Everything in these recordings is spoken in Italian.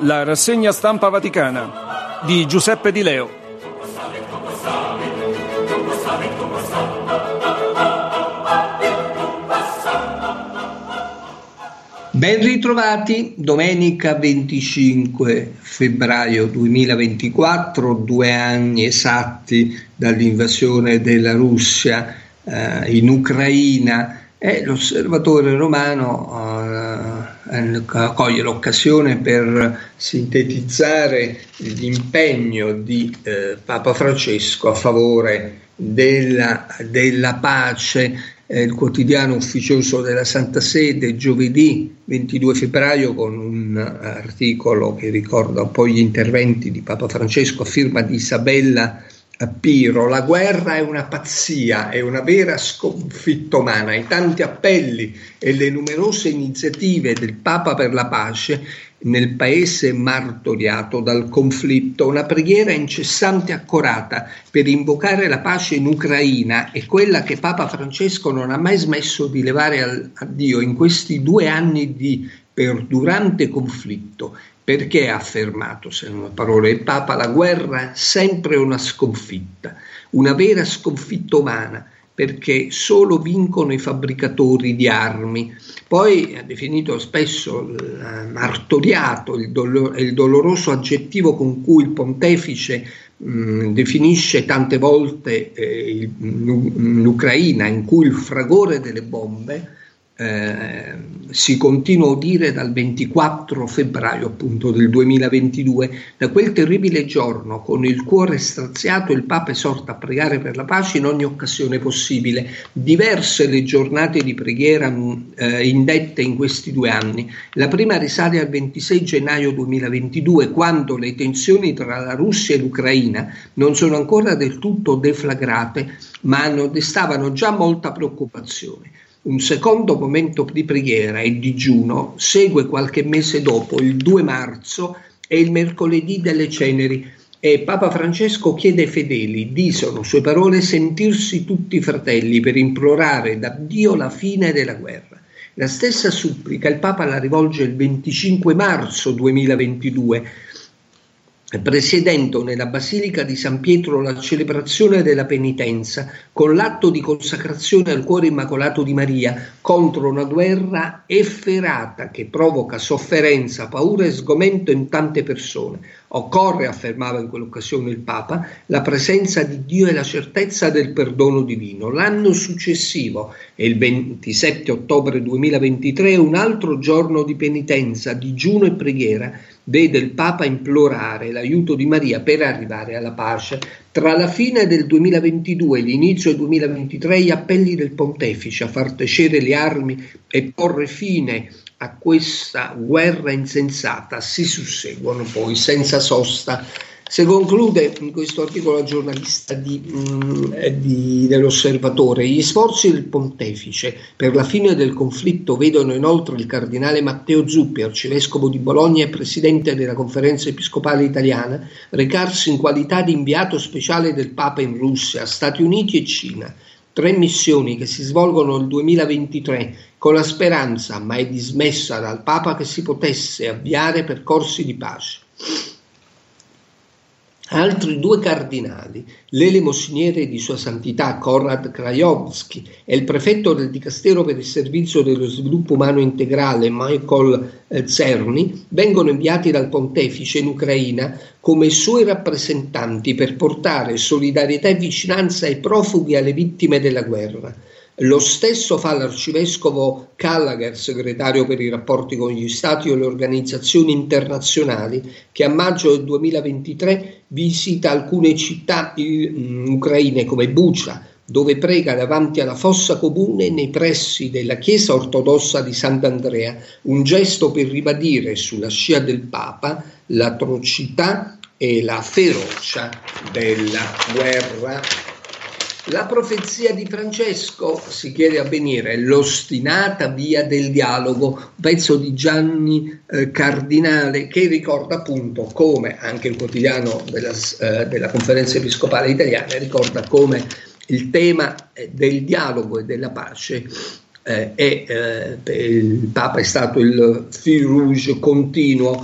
La rassegna stampa vaticana di Giuseppe Di Leo. Ben ritrovati, domenica 25 febbraio 2024, 2 anni esatti dall'invasione della Russia in Ucraina, e l'Osservatore Romano coglie l'occasione per sintetizzare l'impegno di Papa Francesco a favore della pace. Il quotidiano ufficioso della Santa Sede giovedì 22 febbraio con un articolo che ricorda un po' gli interventi di Papa Francesco a firma di Isabella Piro: la guerra è una pazzia, è una vera sconfitta umana. I tanti appelli e le numerose iniziative del Papa per la pace nel paese martoriato dal conflitto, una preghiera incessante e accorata per invocare la pace in Ucraina è quella che Papa Francesco non ha mai smesso di levare a Dio in questi 2 anni di perdurante conflitto. Perché ha affermato, se non la parola il Papa, la guerra è sempre una sconfitta, una vera sconfitta umana, perché solo vincono i fabbricatori di armi. Poi ha definito spesso martoriato il doloroso aggettivo con cui il pontefice definisce tante volte l'Ucraina, in cui il fragore delle bombe si continua a udire dal 24 febbraio appunto del 2022. Da quel terribile giorno, con il cuore straziato, il Papa esorta a pregare per la pace in ogni occasione possibile. Diverse le giornate di preghiera indette in questi 2 anni. La prima risale al 26 gennaio 2022, quando le tensioni tra la Russia e l'Ucraina non sono ancora del tutto deflagrate, ma destavano già molta preoccupazione. Un secondo momento di preghiera e digiuno segue qualche mese dopo, il 2 marzo e il mercoledì delle ceneri, e Papa Francesco chiede ai fedeli di, sono sue parole, sentirsi tutti fratelli per implorare da Dio la fine della guerra. La stessa supplica il Papa la rivolge il 25 marzo 2022, presiedendo nella Basilica di San Pietro la celebrazione della penitenza con l'atto di consacrazione al cuore immacolato di Maria contro una guerra efferata che provoca sofferenza, paura e sgomento in tante persone. Occorre, affermava in quell'occasione il Papa, la presenza di Dio e la certezza del perdono divino. L'anno successivo, il 27 ottobre 2023, è un altro giorno di penitenza, digiuno e preghiera, vede il Papa implorare l'aiuto di Maria per arrivare alla pace. Tra la fine del 2022 e l'inizio del 2023 gli appelli del pontefice a far tacere le armi e porre fine a questa guerra insensata si susseguono poi senza sosta. Se conclude in questo articolo la giornalista dell'Osservatore, gli sforzi del pontefice per la fine del conflitto vedono inoltre il cardinale Matteo Zuppi, arcivescovo di Bologna e presidente della Conferenza Episcopale Italiana, recarsi in qualità di inviato speciale del Papa in Russia, Stati Uniti e Cina. 3 missioni che si svolgono nel 2023 con la speranza, mai dismessa dal Papa, che si potesse avviare percorsi di pace. Altri 2 cardinali, l'elemosiniere di Sua Santità Konrad Krajowski e il prefetto del Dicastero per il Servizio dello Sviluppo Umano Integrale Michael Czerny, vengono inviati dal pontefice in Ucraina come suoi rappresentanti per portare solidarietà e vicinanza ai profughi e alle vittime della guerra. Lo stesso fa l'arcivescovo Callagher, segretario per i rapporti con gli Stati e le organizzazioni internazionali, che a maggio del 2023 visita alcune città ucraine come Bucha, dove prega davanti alla fossa comune nei pressi della chiesa ortodossa di Sant'Andrea, un gesto per ribadire sulla scia del Papa l'atrocità e la ferocia della guerra. La profezia di Francesco, si chiede Avvenire, l'ostinata via del dialogo, un pezzo di Gianni Cardinale che ricorda appunto come, anche il quotidiano della Conferenza Episcopale Italiana ricorda come il tema del dialogo e della pace il Papa è stato il fil rouge continuo.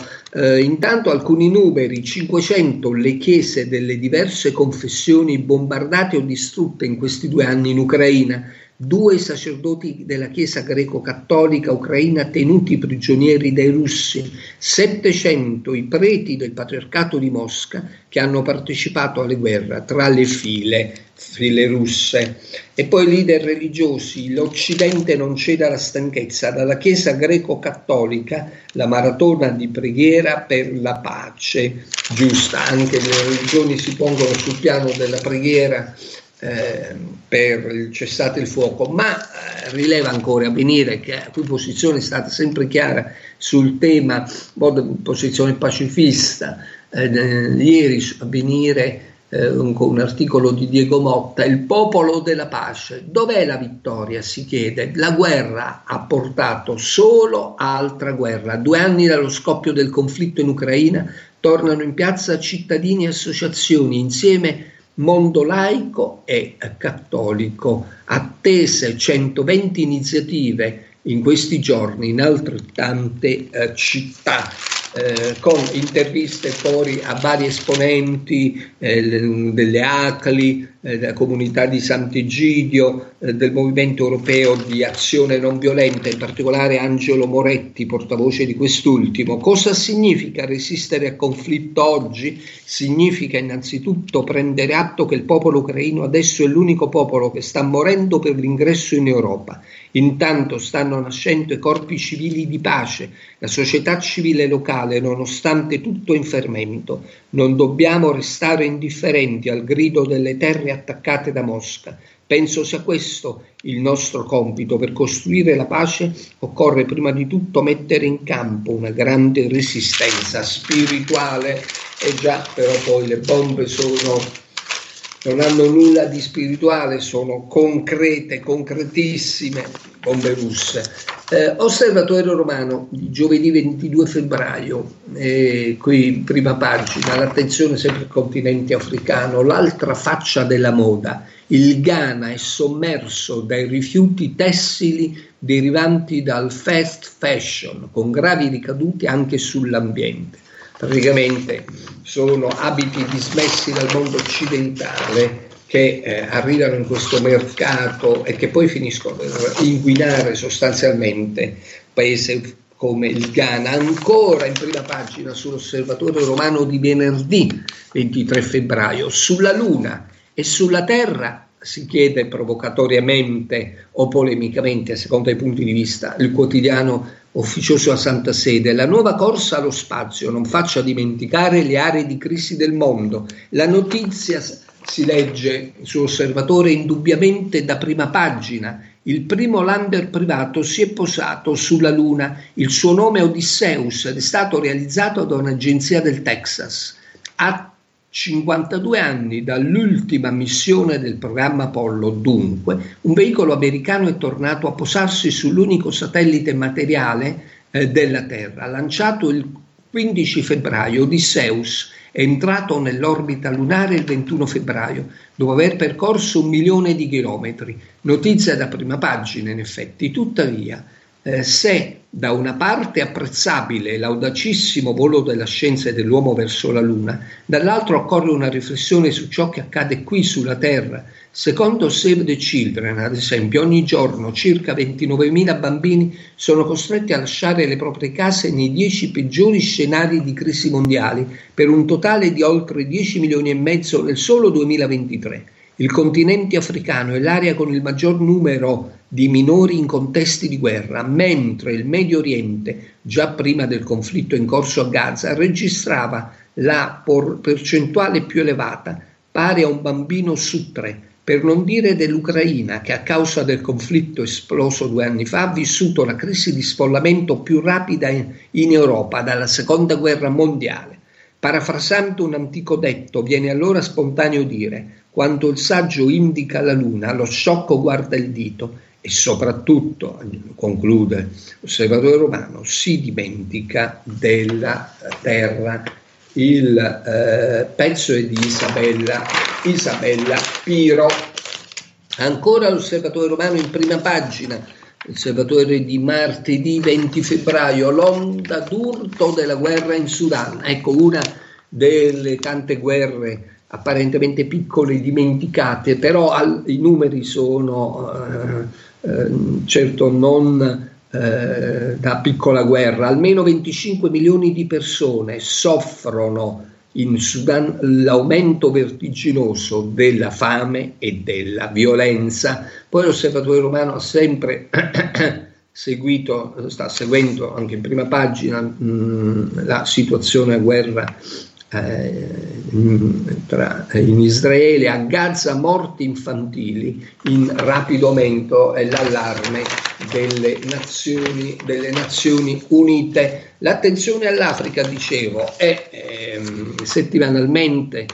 Intanto alcuni numeri: 500 le chiese delle diverse confessioni bombardate o distrutte in questi 2 anni in Ucraina, 2 sacerdoti della Chiesa greco-cattolica ucraina tenuti prigionieri dai russi, 700 i preti del Patriarcato di Mosca che hanno partecipato alle guerre tra le file russe. E poi leader religiosi: l'Occidente non cede alla stanchezza, dalla Chiesa greco-cattolica la maratona di preghiera per la pace. Giusta, anche le religioni si pongono sul piano della preghiera per il cessate il fuoco, ma rileva ancora Avvenire, che la cui posizione è stata sempre chiara sul tema, posizione pacifista. Ieri Avvenire con un articolo di Diego Motta: il popolo della pace, dov'è la vittoria? Si chiede, la guerra ha portato solo a altra guerra. 2 anni dallo scoppio del conflitto in Ucraina tornano in piazza cittadini e associazioni, insieme mondo laico e cattolico. Attese 120 iniziative in questi giorni in altrettante città, con interviste fuori a vari esponenti delle ACLI, della comunità di Sant'Egidio, del movimento europeo di azione non violenta, in particolare Angelo Moretti, portavoce di quest'ultimo. Cosa significa resistere al conflitto oggi? Significa innanzitutto prendere atto che il popolo ucraino adesso è l'unico popolo che sta morendo per l'ingresso in Europa. Intanto stanno nascendo i corpi civili di pace, la società civile locale, nonostante tutto in fermento. Non dobbiamo restare indifferenti al grido delle terre attaccate da Mosca. Penso sia questo il nostro compito. Per costruire la pace occorre prima di tutto mettere in campo una grande resistenza spirituale. E già, però poi le bombe non hanno nulla di spirituale, sono concrete, concretissime, bombe russe. Osservatore Romano, giovedì 22 febbraio, qui prima pagina, l'attenzione sempre al continente africano, l'altra faccia della moda. Il Ghana è sommerso dai rifiuti tessili derivanti dal fast fashion, con gravi ricadute anche sull'ambiente. Praticamente sono abiti dismessi dal mondo occidentale che arrivano in questo mercato e che poi finiscono per inquinare sostanzialmente paesi come il Ghana. Ancora in prima pagina sull'Osservatore Romano di venerdì 23 febbraio, sulla Luna e sulla Terra si chiede provocatoriamente o polemicamente, a seconda dei punti di vista, il quotidiano ufficioso a Santa Sede: la nuova corsa allo spazio non faccia dimenticare le aree di crisi del mondo. La notizia, si legge sull'Osservatore, indubbiamente da prima pagina. Il primo lander privato si è posato sulla Luna, il suo nome è Odysseus ed è stato realizzato da un'agenzia del Texas. A 52 anni dall'ultima missione del programma Apollo, dunque, un veicolo americano è tornato a posarsi sull'unico satellite materiale della Terra. Lanciato il 15 febbraio, Odysseus è entrato nell'orbita lunare il 21 febbraio, dopo aver percorso 1 milione di chilometri. Notizia da prima pagina, in effetti. Tuttavia, se da una parte apprezzabile l'audacissimo volo della scienza e dell'uomo verso la Luna, dall'altro occorre una riflessione su ciò che accade qui sulla Terra. Secondo Save the Children, ad esempio, ogni giorno circa 29.000 bambini sono costretti a lasciare le proprie case nei 10 peggiori scenari di crisi mondiali, per un totale di oltre 10,5 milioni nel solo 2023. Il continente africano è l'area con il maggior numero di minori in contesti di guerra, mentre il Medio Oriente, già prima del conflitto in corso a Gaza, registrava la percentuale più elevata, pari a 1 bambino su 3, per non dire dell'Ucraina, che a causa del conflitto esploso 2 anni fa ha vissuto la crisi di sfollamento più rapida in Europa dalla Seconda Guerra Mondiale. Parafrasando un antico detto, viene allora spontaneo dire: quando il saggio indica la Luna, lo sciocco guarda il dito. E soprattutto, conclude l'Osservatore Romano, si dimentica della Terra. Il pezzo è di Isabella Piro. Ancora l'Osservatore Romano in prima pagina, Osservatore di martedì 20 febbraio, l'onda d'urto della guerra in Sudan. Ecco, una delle tante guerre apparentemente piccole, dimenticate, però i numeri sono certo non da piccola guerra. Almeno 25 milioni di persone soffrono in Sudan l'aumento vertiginoso della fame e della violenza. Poi l'Osservatore Romano ha sempre seguito, sta seguendo anche in prima pagina la situazione a guerra in Israele, a Gaza morti infantili in rapido aumento e l'allarme delle Nazioni Unite. L'attenzione all'Africa, dicevo, è settimanalmente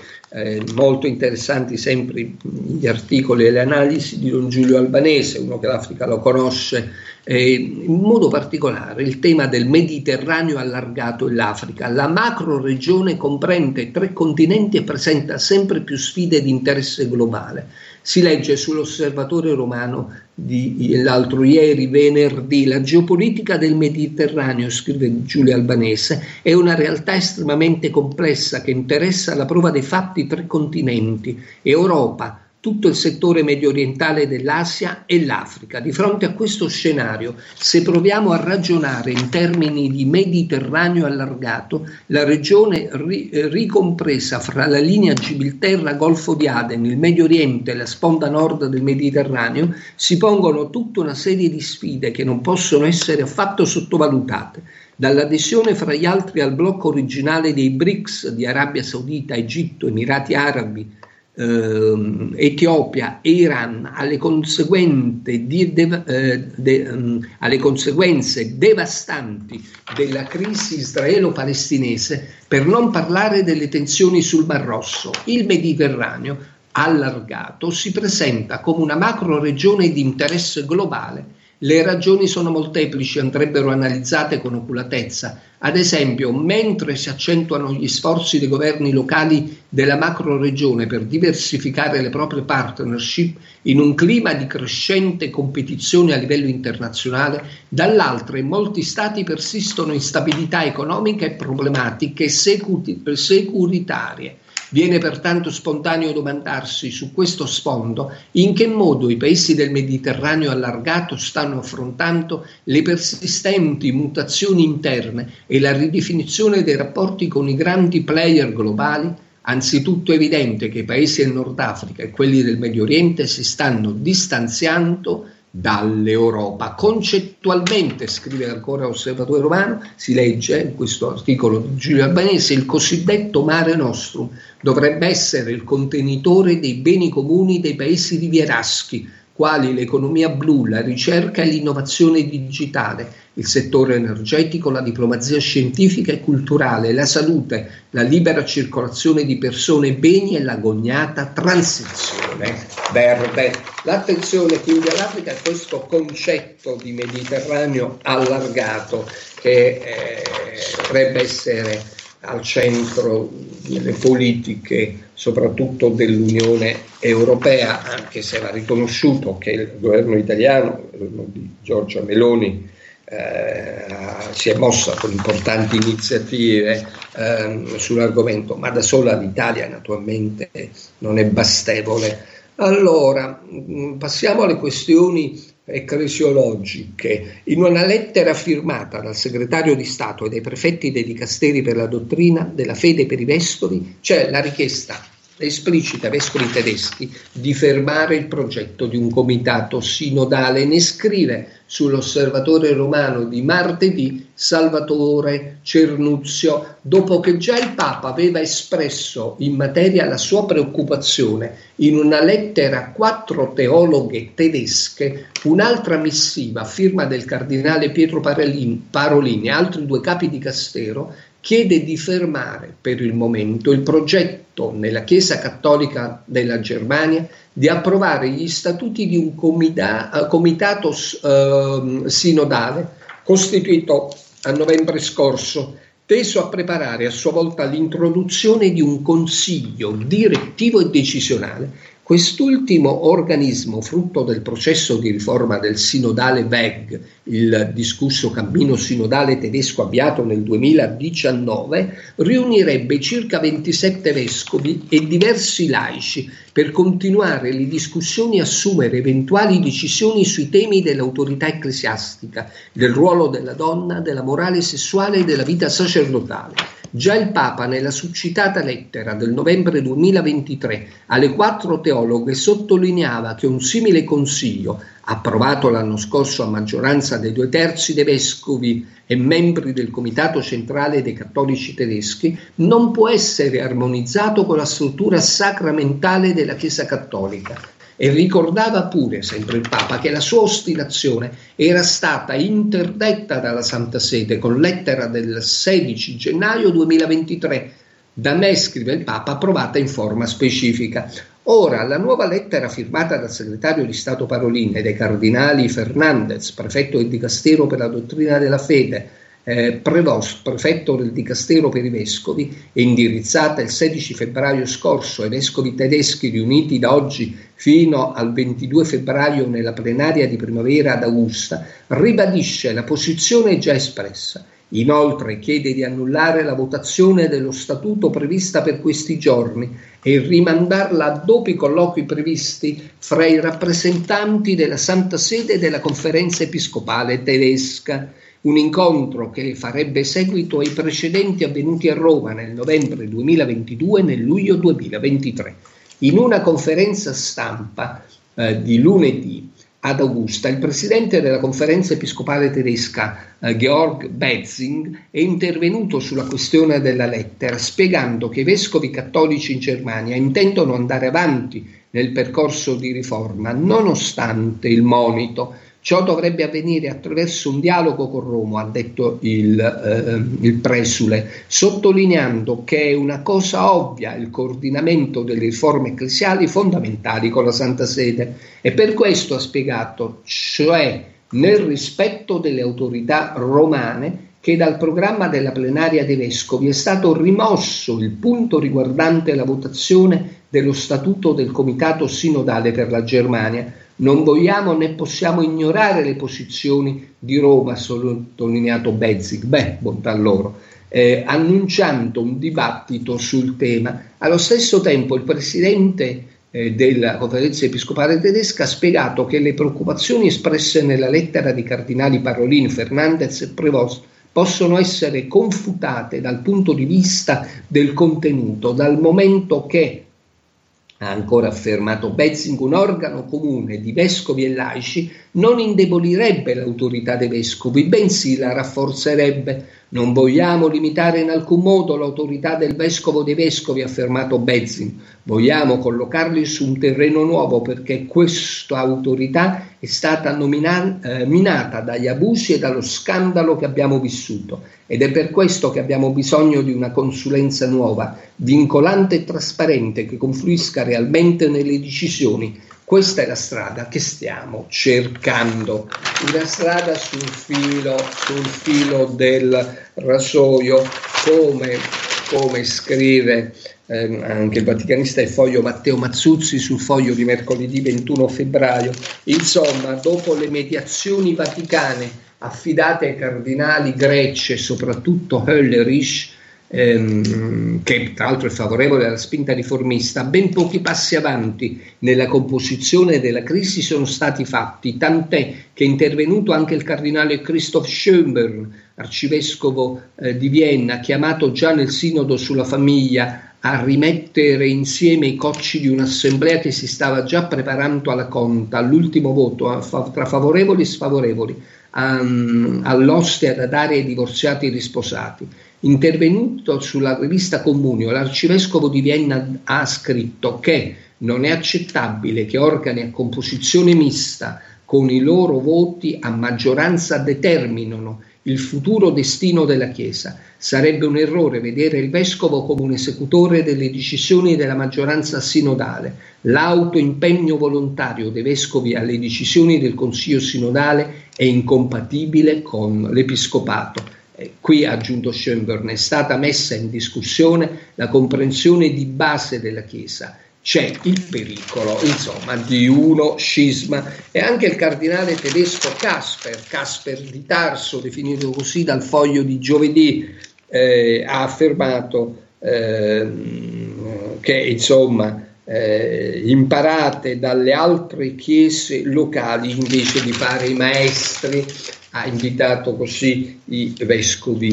molto interessanti sempre gli articoli e le analisi di Don Giulio Albanese, uno che l'Africa lo conosce, in modo particolare il tema del Mediterraneo allargato e l'Africa. La macro regione comprende 3 continenti e presenta sempre più sfide di interesse globale. Si legge sull'Osservatore Romano di l'altro ieri, venerdì, la geopolitica del Mediterraneo, scrive Giulio Albanese, è una realtà estremamente complessa che interessa alla prova dei fatti 3 continenti, Europa, tutto il settore medio orientale dell'Asia e l'Africa. Di fronte a questo scenario, se proviamo a ragionare in termini di Mediterraneo allargato, la regione ricompresa fra la linea Gibilterra-Golfo di Aden, il Medio Oriente e la sponda nord del Mediterraneo, si pongono tutta una serie di sfide che non possono essere affatto sottovalutate. Dall'adesione fra gli altri al blocco originale dei BRICS di Arabia Saudita, Egitto, Emirati Arabi, Etiopia e Iran, alle conseguenze devastanti della crisi israelo-palestinese, per non parlare delle tensioni sul Mar Rosso, il Mediterraneo allargato si presenta come una macro regione di interesse globale. Le ragioni sono molteplici, andrebbero analizzate con oculatezza. Ad esempio, mentre si accentuano gli sforzi dei governi locali della macroregione per diversificare le proprie partnership in un clima di crescente competizione a livello internazionale, dall'altra in molti stati persistono instabilità economiche e problematiche securitarie. Viene pertanto spontaneo domandarsi su questo sfondo in che modo i paesi del Mediterraneo allargato stanno affrontando le persistenti mutazioni interne e la ridefinizione dei rapporti con i grandi player globali. Anzitutto è evidente che i paesi del Nord Africa e quelli del Medio Oriente si stanno distanziando dall'Europa. Concettualmente, scrive ancora l'Osservatore Romano, si legge in questo articolo di Giulio Albanese, il cosiddetto Mare Nostrum dovrebbe essere il contenitore dei beni comuni dei paesi rivieraschi, quali l'economia blu, la ricerca e l'innovazione digitale, il settore energetico, la diplomazia scientifica e culturale, la salute, la libera circolazione di persone e beni e l'agognata transizione verde. L'attenzione quindi all'Africa è questo concetto di Mediterraneo allargato che dovrebbe essere al centro delle politiche soprattutto dell'Unione Europea, anche se va riconosciuto che il governo italiano, il governo di Giorgia Meloni, si è mossa con importanti iniziative sull'argomento, ma da sola l'Italia naturalmente non è bastevole. Allora, passiamo alle questioni ecclesiologiche. In una lettera firmata dal segretario di Stato e dai prefetti dei dicasteri per la dottrina della fede per i vescovi c'è la richiesta esplicita ai vescovi tedeschi di fermare il progetto di un comitato sinodale. Ne scrive sull'Osservatore Romano di martedì Salvatore Cernuzio, dopo che già il Papa aveva espresso in materia la sua preoccupazione in una lettera a 4 teologhe tedesche, un'altra missiva a firma del cardinale Pietro Parolin e altri 2 capi di dicastero chiede di fermare per il momento il progetto nella Chiesa Cattolica della Germania di approvare gli statuti di un comitato sinodale costituito a novembre scorso, teso a preparare a sua volta l'introduzione di un consiglio direttivo e decisionale Quest'ultimo organismo, frutto del processo di riforma del sinodale WEG, il discusso cammino sinodale tedesco avviato nel 2019, riunirebbe circa 27 vescovi e diversi laici per continuare le discussioni e assumere eventuali decisioni sui temi dell'autorità ecclesiastica, del ruolo della donna, della morale sessuale e della vita sacerdotale. Già il Papa, nella succitata lettera del novembre 2023 alle 4 teologhe, sottolineava che un simile consiglio, approvato l'anno scorso a maggioranza dei 2/3 dei vescovi e membri del Comitato Centrale dei Cattolici Tedeschi, non può essere armonizzato con la struttura sacramentale della Chiesa Cattolica. E ricordava pure, sempre il Papa, che la sua ostinazione era stata interdetta dalla Santa Sede con lettera del 16 gennaio 2023, da me, scrive il Papa, approvata in forma specifica. Ora, la nuova lettera firmata dal segretario di Stato Parolin e dai cardinali Fernandez, prefetto del Dicastero per la dottrina della fede, Prevost, prefetto del Dicastero per i Vescovi, e indirizzata il 16 febbraio scorso ai vescovi tedeschi riuniti da oggi fino al 22 febbraio nella plenaria di primavera ad Augusta, ribadisce la posizione già espressa. Inoltre chiede di annullare la votazione dello statuto prevista per questi giorni e rimandarla a dopo i colloqui previsti fra i rappresentanti della Santa Sede e della Conferenza Episcopale Tedesca. Un incontro che farebbe seguito ai precedenti avvenuti a Roma nel novembre 2022 e nel luglio 2023. In una conferenza stampa di lunedì ad Augusta, il presidente della Conferenza Episcopale Tedesca, Georg Bätzing, è intervenuto sulla questione della lettera, spiegando che i vescovi cattolici in Germania intendono andare avanti nel percorso di riforma, nonostante il monito. Ciò dovrebbe avvenire attraverso un dialogo con Roma, ha detto il presule, sottolineando che è una cosa ovvia il coordinamento delle riforme ecclesiali fondamentali con la Santa Sede, e per questo, ha spiegato, cioè nel rispetto delle autorità romane, che dal programma della plenaria dei Vescovi è stato rimosso il punto riguardante la votazione dello statuto del Comitato Sinodale per la Germania. Non vogliamo né possiamo ignorare le posizioni di Roma, ha sottolineato Bätzing, bontà loro, annunciando un dibattito sul tema. Allo stesso tempo il presidente della Conferenza Episcopale Tedesca ha spiegato che le preoccupazioni espresse nella lettera di cardinali Parolin, Fernandez e Prevost possono essere confutate dal punto di vista del contenuto, dal momento che, ha ancora affermato Bätzing, un organo comune di vescovi e laici non indebolirebbe l'autorità dei vescovi, bensì la rafforzerebbe. Non vogliamo limitare in alcun modo l'autorità del vescovo dei vescovi, ha affermato Bätzing. Vogliamo collocarli su un terreno nuovo, perché questa autorità è stata minata dagli abusi e dallo scandalo che abbiamo vissuto, ed è per questo che abbiamo bisogno di una consulenza nuova, vincolante e trasparente, che confluisca realmente nelle decisioni. Questa è la strada che stiamo cercando, una strada sul filo del rasoio, come scrive anche il vaticanista e foglio Matteo Mazzuzzi sul foglio di mercoledì 21 febbraio. Insomma, dopo le mediazioni vaticane affidate ai cardinali greci e soprattutto Höllerisch, che tra l'altro è favorevole alla spinta riformista, ben pochi passi avanti nella composizione della crisi sono stati fatti, tant'è che è intervenuto anche il cardinale Christoph Schönborn, arcivescovo di Vienna, chiamato già nel sinodo sulla famiglia a rimettere insieme i cocci di un'assemblea che si stava già preparando alla conta, all'ultimo voto tra favorevoli e sfavorevoli all'ostia da dare ai divorziati e risposati. Intervenuto sulla rivista Communio, l'arcivescovo di Vienna ha scritto che non è accettabile che organi a composizione mista con i loro voti a maggioranza determinino il futuro destino della Chiesa. Sarebbe un errore vedere il vescovo come un esecutore delle decisioni della maggioranza sinodale. L'autoimpegno volontario dei vescovi alle decisioni del Consiglio sinodale è incompatibile con l'Episcopato. Qui, ha aggiunto Schönborn, è stata messa in discussione la comprensione di base della Chiesa, c'è il pericolo, insomma, di uno scisma. E anche il cardinale tedesco Kasper di Tarso, definito così dal Foglio di giovedì, ha affermato che, insomma, imparate dalle altre chiese locali invece di fare i maestri, ha invitato così i vescovi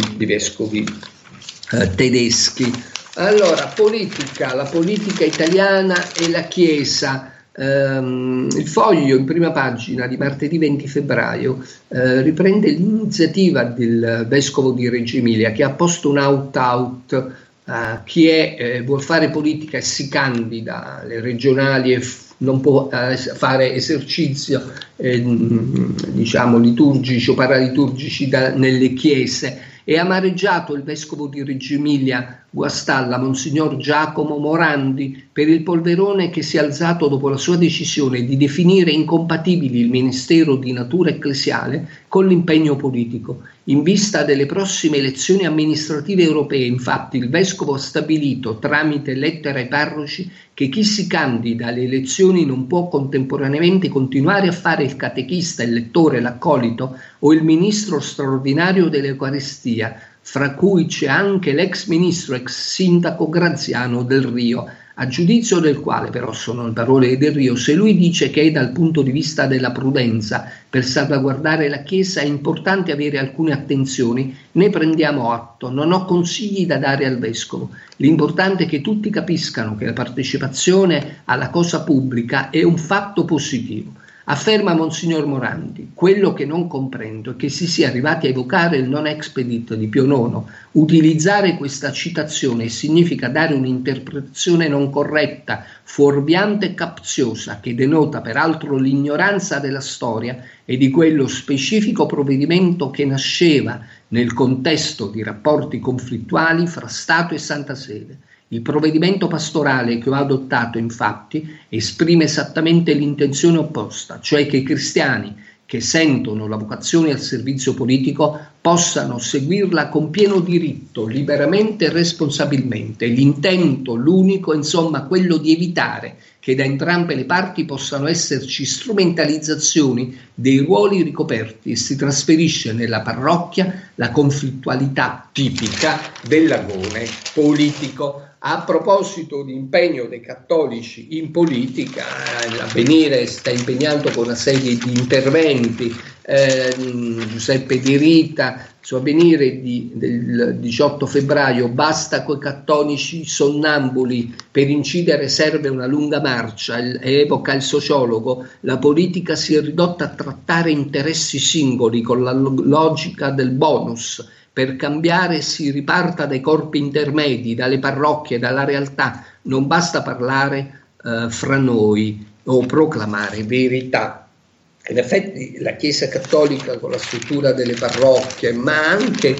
tedeschi. Allora, politica, la politica italiana e la Chiesa. Il Foglio, in prima pagina di martedì 20 febbraio, riprende l'iniziativa del vescovo di Reggio Emilia, che ha posto un out-out a chi vuol fare politica e si candida alle regionali e non può fare esercizio diciamo liturgici o paraliturgici nelle chiese. E amareggiato il vescovo di Reggio Emilia Guastalla, Monsignor Giacomo Morandi, per il polverone che si è alzato dopo la sua decisione di definire incompatibili il ministero di natura ecclesiale con l'impegno politico. In vista delle prossime elezioni amministrative europee, infatti, il vescovo ha stabilito, tramite lettera ai parroci, che chi si candida alle elezioni non può contemporaneamente continuare a fare il catechista, il lettore, l'accolito o il ministro straordinario dell'Eucaristia, fra cui c'è anche l'ex ministro, ex sindaco Graziano del Rio, a giudizio del quale, però, sono le parole del Rio, se lui dice che dal punto di vista della prudenza per salvaguardare la Chiesa è importante avere alcune attenzioni, ne prendiamo atto, non ho consigli da dare al vescovo. L'importante è che tutti capiscano che la partecipazione alla cosa pubblica è un fatto positivo. Afferma Monsignor Morandi, quello che non comprendo è che si sia arrivati a evocare il non expedit di Pio IX. Utilizzare questa citazione significa dare un'interpretazione non corretta, fuorviante e capziosa, che denota peraltro l'ignoranza della storia e di quello specifico provvedimento che nasceva nel contesto di rapporti conflittuali fra Stato e Santa Sede. Il provvedimento pastorale che ho adottato, infatti, esprime esattamente l'intenzione opposta, cioè che i cristiani che sentono la vocazione al servizio politico possano seguirla con pieno diritto, liberamente e responsabilmente. L'intento, l'unico, insomma, quello di evitare che da entrambe le parti possano esserci strumentalizzazioni dei ruoli ricoperti, e si trasferisce nella parrocchia la conflittualità tipica dell'agone politico. A proposito di impegno dei cattolici in politica, l'Avvenire sta impegnando con una serie di interventi. Giuseppe Di Rita, su Avvenire del 18 febbraio, basta coi cattolici sonnambuli, per incidere serve una lunga marcia, evoca il sociologo, la politica si è ridotta a trattare interessi singoli con la logica del bonus. Per cambiare si riparta dai corpi intermedi, dalle parrocchie, dalla realtà. Non basta parlare fra noi o proclamare verità. In effetti la Chiesa cattolica, con la struttura delle parrocchie, ma anche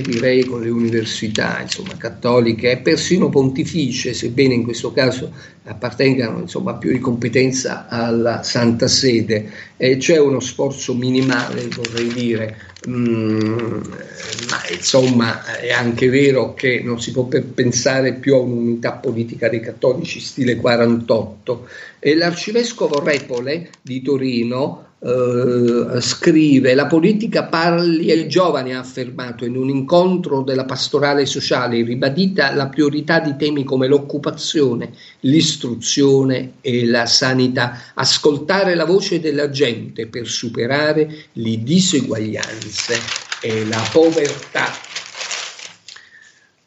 direi con le università, insomma, cattoliche e persino pontificie, sebbene in questo caso appartengano, insomma, più di competenza alla Santa Sede, c'è uno sforzo minimale, vorrei dire, ma insomma è anche vero che non si può pensare più a un'unità politica dei cattolici stile 48. E l'arcivescovo Repole di Torino scrive: la politica parli ai giovani, ha affermato in un incontro della pastorale sociale, ribadita la priorità di temi come l'occupazione, l'istruzione e la sanità, ascoltare la voce della gente per superare le diseguaglianze e la povertà.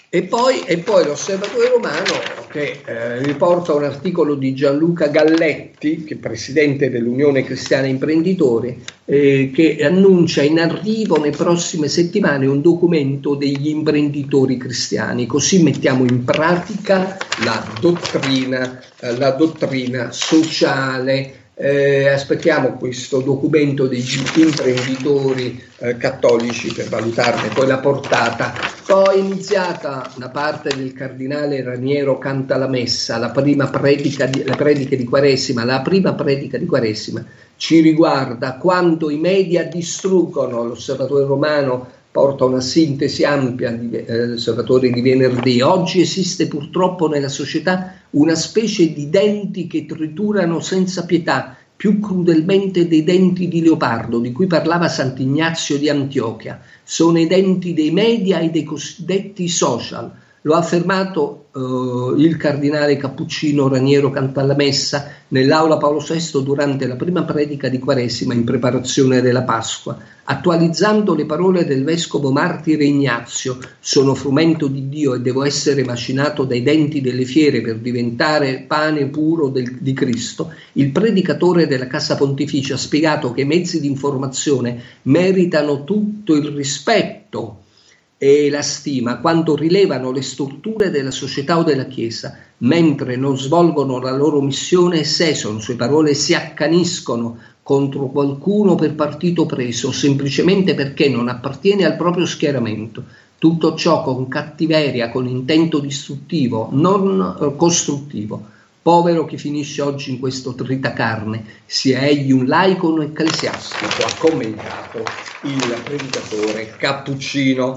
E poi l'Osservatore Romano, che riporta un articolo di Gianluca Galletti, che è presidente dell'Unione Cristiana Imprenditori, che annuncia in arrivo nelle prossime settimane un documento degli imprenditori cristiani. Così mettiamo in pratica la dottrina sociale. Aspettiamo questo documento degli imprenditori cattolici per valutarne poi la portata. Poi è iniziata da parte del cardinale Raniero Cantalamessa la prima predica di Quaresima. Ci riguarda quanto i media distruggono. L'Osservatore Romano porta una sintesi ampia dell'Osservatore di venerdì. Oggi esiste purtroppo nella società una specie di denti che triturano senza pietà, più crudelmente dei denti di leopardo, di cui parlava Sant'Ignazio di Antiochia. Sono i denti dei media e dei cosiddetti social. Lo ha affermato il cardinale cappuccino Raniero Cantalamessa nell'aula Paolo VI durante la prima predica di Quaresima in preparazione della Pasqua, attualizzando le parole del vescovo martire Ignazio: sono frumento di Dio e devo essere macinato dai denti delle fiere per diventare pane puro di Cristo. Il predicatore della Casa Pontificia ha spiegato che i mezzi di informazione meritano tutto il rispetto e la stima quanto rilevano le strutture della società o della Chiesa, mentre non svolgono la loro missione e sesano, sue parole, si accaniscono contro qualcuno per partito preso, semplicemente perché non appartiene al proprio schieramento. Tutto ciò con cattiveria, con intento distruttivo, non costruttivo. Povero chi finisce oggi in questo tritacarne, sia egli un laico o un ecclesiastico, ha commentato il predicatore cappuccino.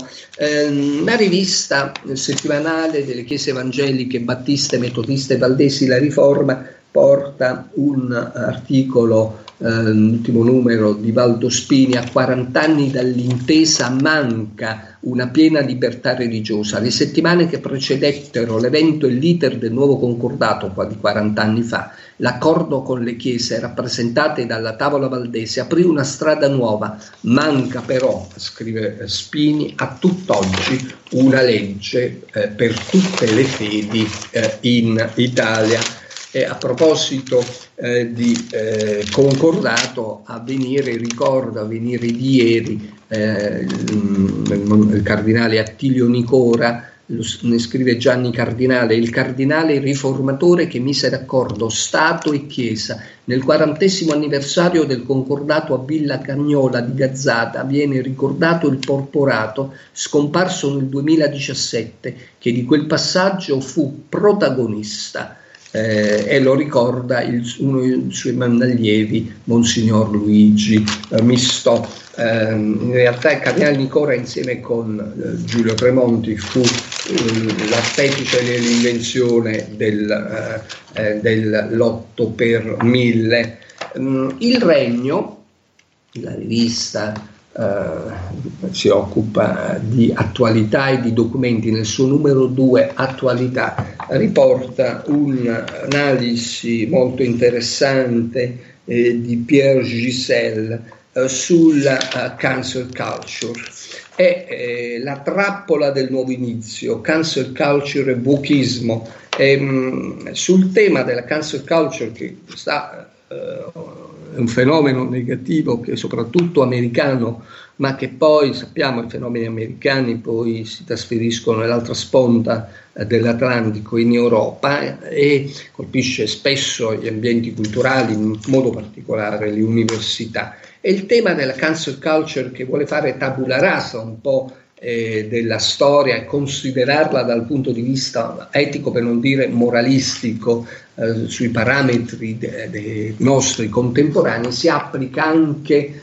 La rivista settimanale delle chiese evangeliche battiste, metodiste e valdesi, La Riforma, porta un articolo, l'ultimo numero di Valdo Spini, a 40 anni dall'intesa manca una piena libertà religiosa. Le settimane che precedettero l'evento e l'iter del nuovo concordato, qua di 40 anni fa, l'accordo con le chiese rappresentate dalla tavola valdese aprì una strada nuova. Manca però, scrive Spini, a tutt'oggi una legge per tutte le fedi in Italia. E a proposito di concordato, Avvenire ricorda, Avvenire di ieri, il cardinale Attilio Nicora, ne scrive Gianni Cardinale: il cardinale riformatore che mise d'accordo Stato e Chiesa. Nel 40° anniversario del concordato a Villa Cagnola di Gazzata viene ricordato il porporato scomparso nel 2017, che di quel passaggio fu protagonista. E lo ricorda uno dei suoi mandalievi, Monsignor Luigi Mistò. In realtà il cardinale Nicora, insieme con Giulio Tremonti, fu l'artefice dell'invenzione dell'8 per 1000. Il Regno, la rivista, si occupa di attualità e di documenti. Nel suo numero 2, Attualità, riporta un'analisi molto interessante di Pierre Giselle sulla cancel culture. È la trappola del nuovo inizio, cancel culture e wokismo. Sul tema della cancel culture, che sta è un fenomeno negativo che è soprattutto americano, ma che poi sappiamo i fenomeni americani poi si trasferiscono nell'altra sponda dell'Atlantico, in Europa, e colpisce spesso gli ambienti culturali, in modo particolare le università. E il tema della cancel culture, che vuole fare tabula rasa un po' della storia e considerarla dal punto di vista etico, per non dire moralistico, sui parametri dei nostri contemporanei, si applica anche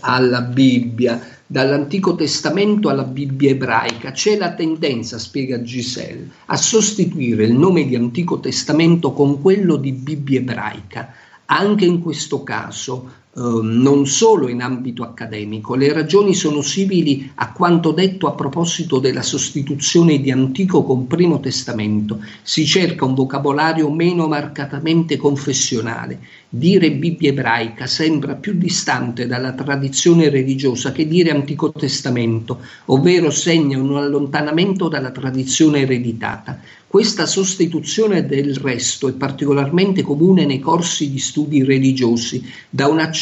alla Bibbia. Dall'Antico Testamento alla Bibbia ebraica c'è la tendenza, spiega Giselle, a sostituire il nome di Antico Testamento con quello di Bibbia ebraica. Anche in questo caso, non solo in ambito accademico, le ragioni sono simili a quanto detto a proposito della sostituzione di Antico con Primo Testamento. Si cerca un vocabolario meno marcatamente confessionale. Dire Bibbia ebraica sembra più distante dalla tradizione religiosa che dire Antico Testamento, ovvero segna un allontanamento dalla tradizione ereditata. Questa sostituzione del resto è particolarmente comune nei corsi di studi religiosi, da un accenno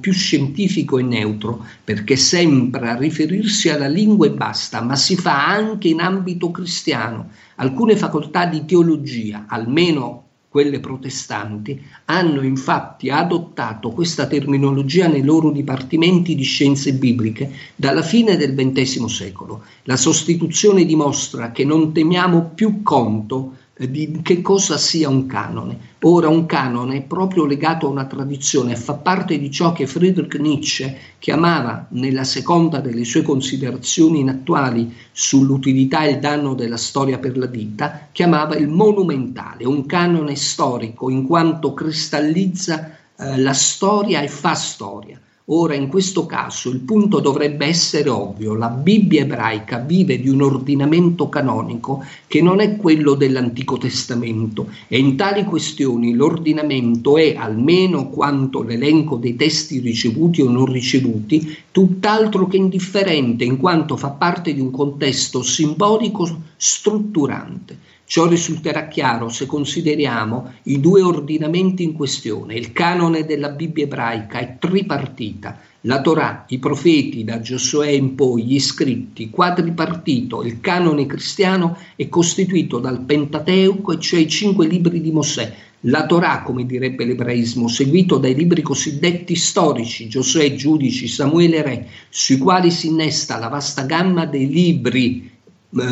più scientifico e neutro, perché sembra riferirsi alla lingua e basta, ma si fa anche in ambito cristiano. Alcune facoltà di teologia, almeno quelle protestanti, hanno infatti adottato questa terminologia nei loro dipartimenti di scienze bibliche dalla fine del XX secolo. La sostituzione dimostra che non teniamo più conto di che cosa sia un canone. Ora, un canone è proprio legato a una tradizione, fa parte di ciò che Friedrich Nietzsche chiamava, nella seconda delle sue considerazioni inattuali sull'utilità e il danno della storia per la vita, chiamava il monumentale, un canone storico in quanto cristallizza la storia e fa storia. Ora, in questo caso, il punto dovrebbe essere ovvio. La Bibbia ebraica vive di un ordinamento canonico che non è quello dell'Antico Testamento, e in tali questioni l'ordinamento è, almeno quanto l'elenco dei testi ricevuti o non ricevuti, tutt'altro che indifferente, in quanto fa parte di un contesto simbolico strutturante. Ciò risulterà chiaro se consideriamo i due ordinamenti in questione. Il canone della Bibbia ebraica è tripartita: la Torah, i profeti, da Giosuè in poi, gli scritti; quadripartito, il canone cristiano è costituito dal Pentateuco, cioè i 5 libri di Mosè, la Torah, come direbbe l'ebraismo, seguito dai libri cosiddetti storici, Giosuè, Giudici, Samuele, Re, sui quali si innesta la vasta gamma dei libri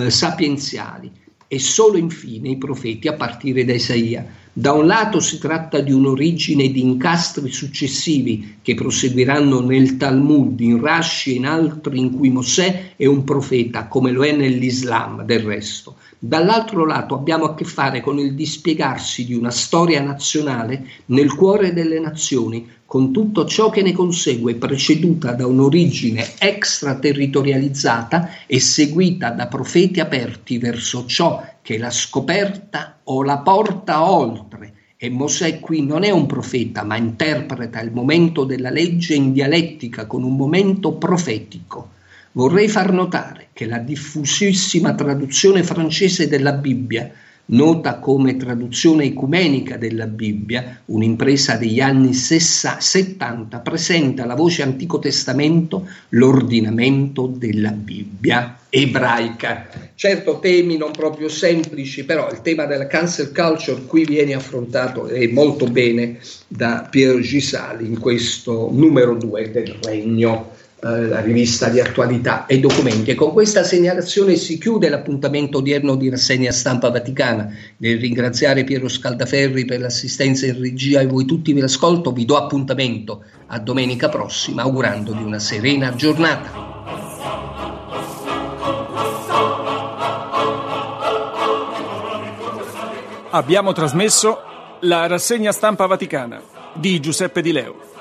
sapienziali, e solo infine i profeti, a partire da Isaia. Da un lato si tratta di un'origine di incastri successivi che proseguiranno nel Talmud, in Rashi e in altri in cui Mosè è un profeta, come lo è nell'Islam del resto. Dall'altro lato abbiamo a che fare con il dispiegarsi di una storia nazionale nel cuore delle nazioni, con tutto ciò che ne consegue, preceduta da un'origine extraterritorializzata e seguita da profeti aperti verso ciò che è la scoperta o la porta oltre. E Mosè qui non è un profeta, ma interpreta il momento della legge in dialettica con un momento profetico. Vorrei far notare che la diffusissima traduzione francese della Bibbia, nota come traduzione ecumenica della Bibbia, un'impresa degli anni 70, presenta la voce Antico Testamento, l'ordinamento della Bibbia ebraica. Certo, temi non proprio semplici, però il tema della cancel culture qui viene affrontato molto bene da Pier Gisali in questo numero 2 del Regno, la rivista di attualità e documenti. E con questa segnalazione si chiude l'appuntamento odierno di Rassegna Stampa Vaticana. Nel ringraziare Piero Scaldaferri per l'assistenza in regia e voi tutti per l'ascolto, vi do appuntamento a domenica prossima, augurandovi una serena giornata. Abbiamo trasmesso la Rassegna Stampa Vaticana di Giuseppe Di Leo.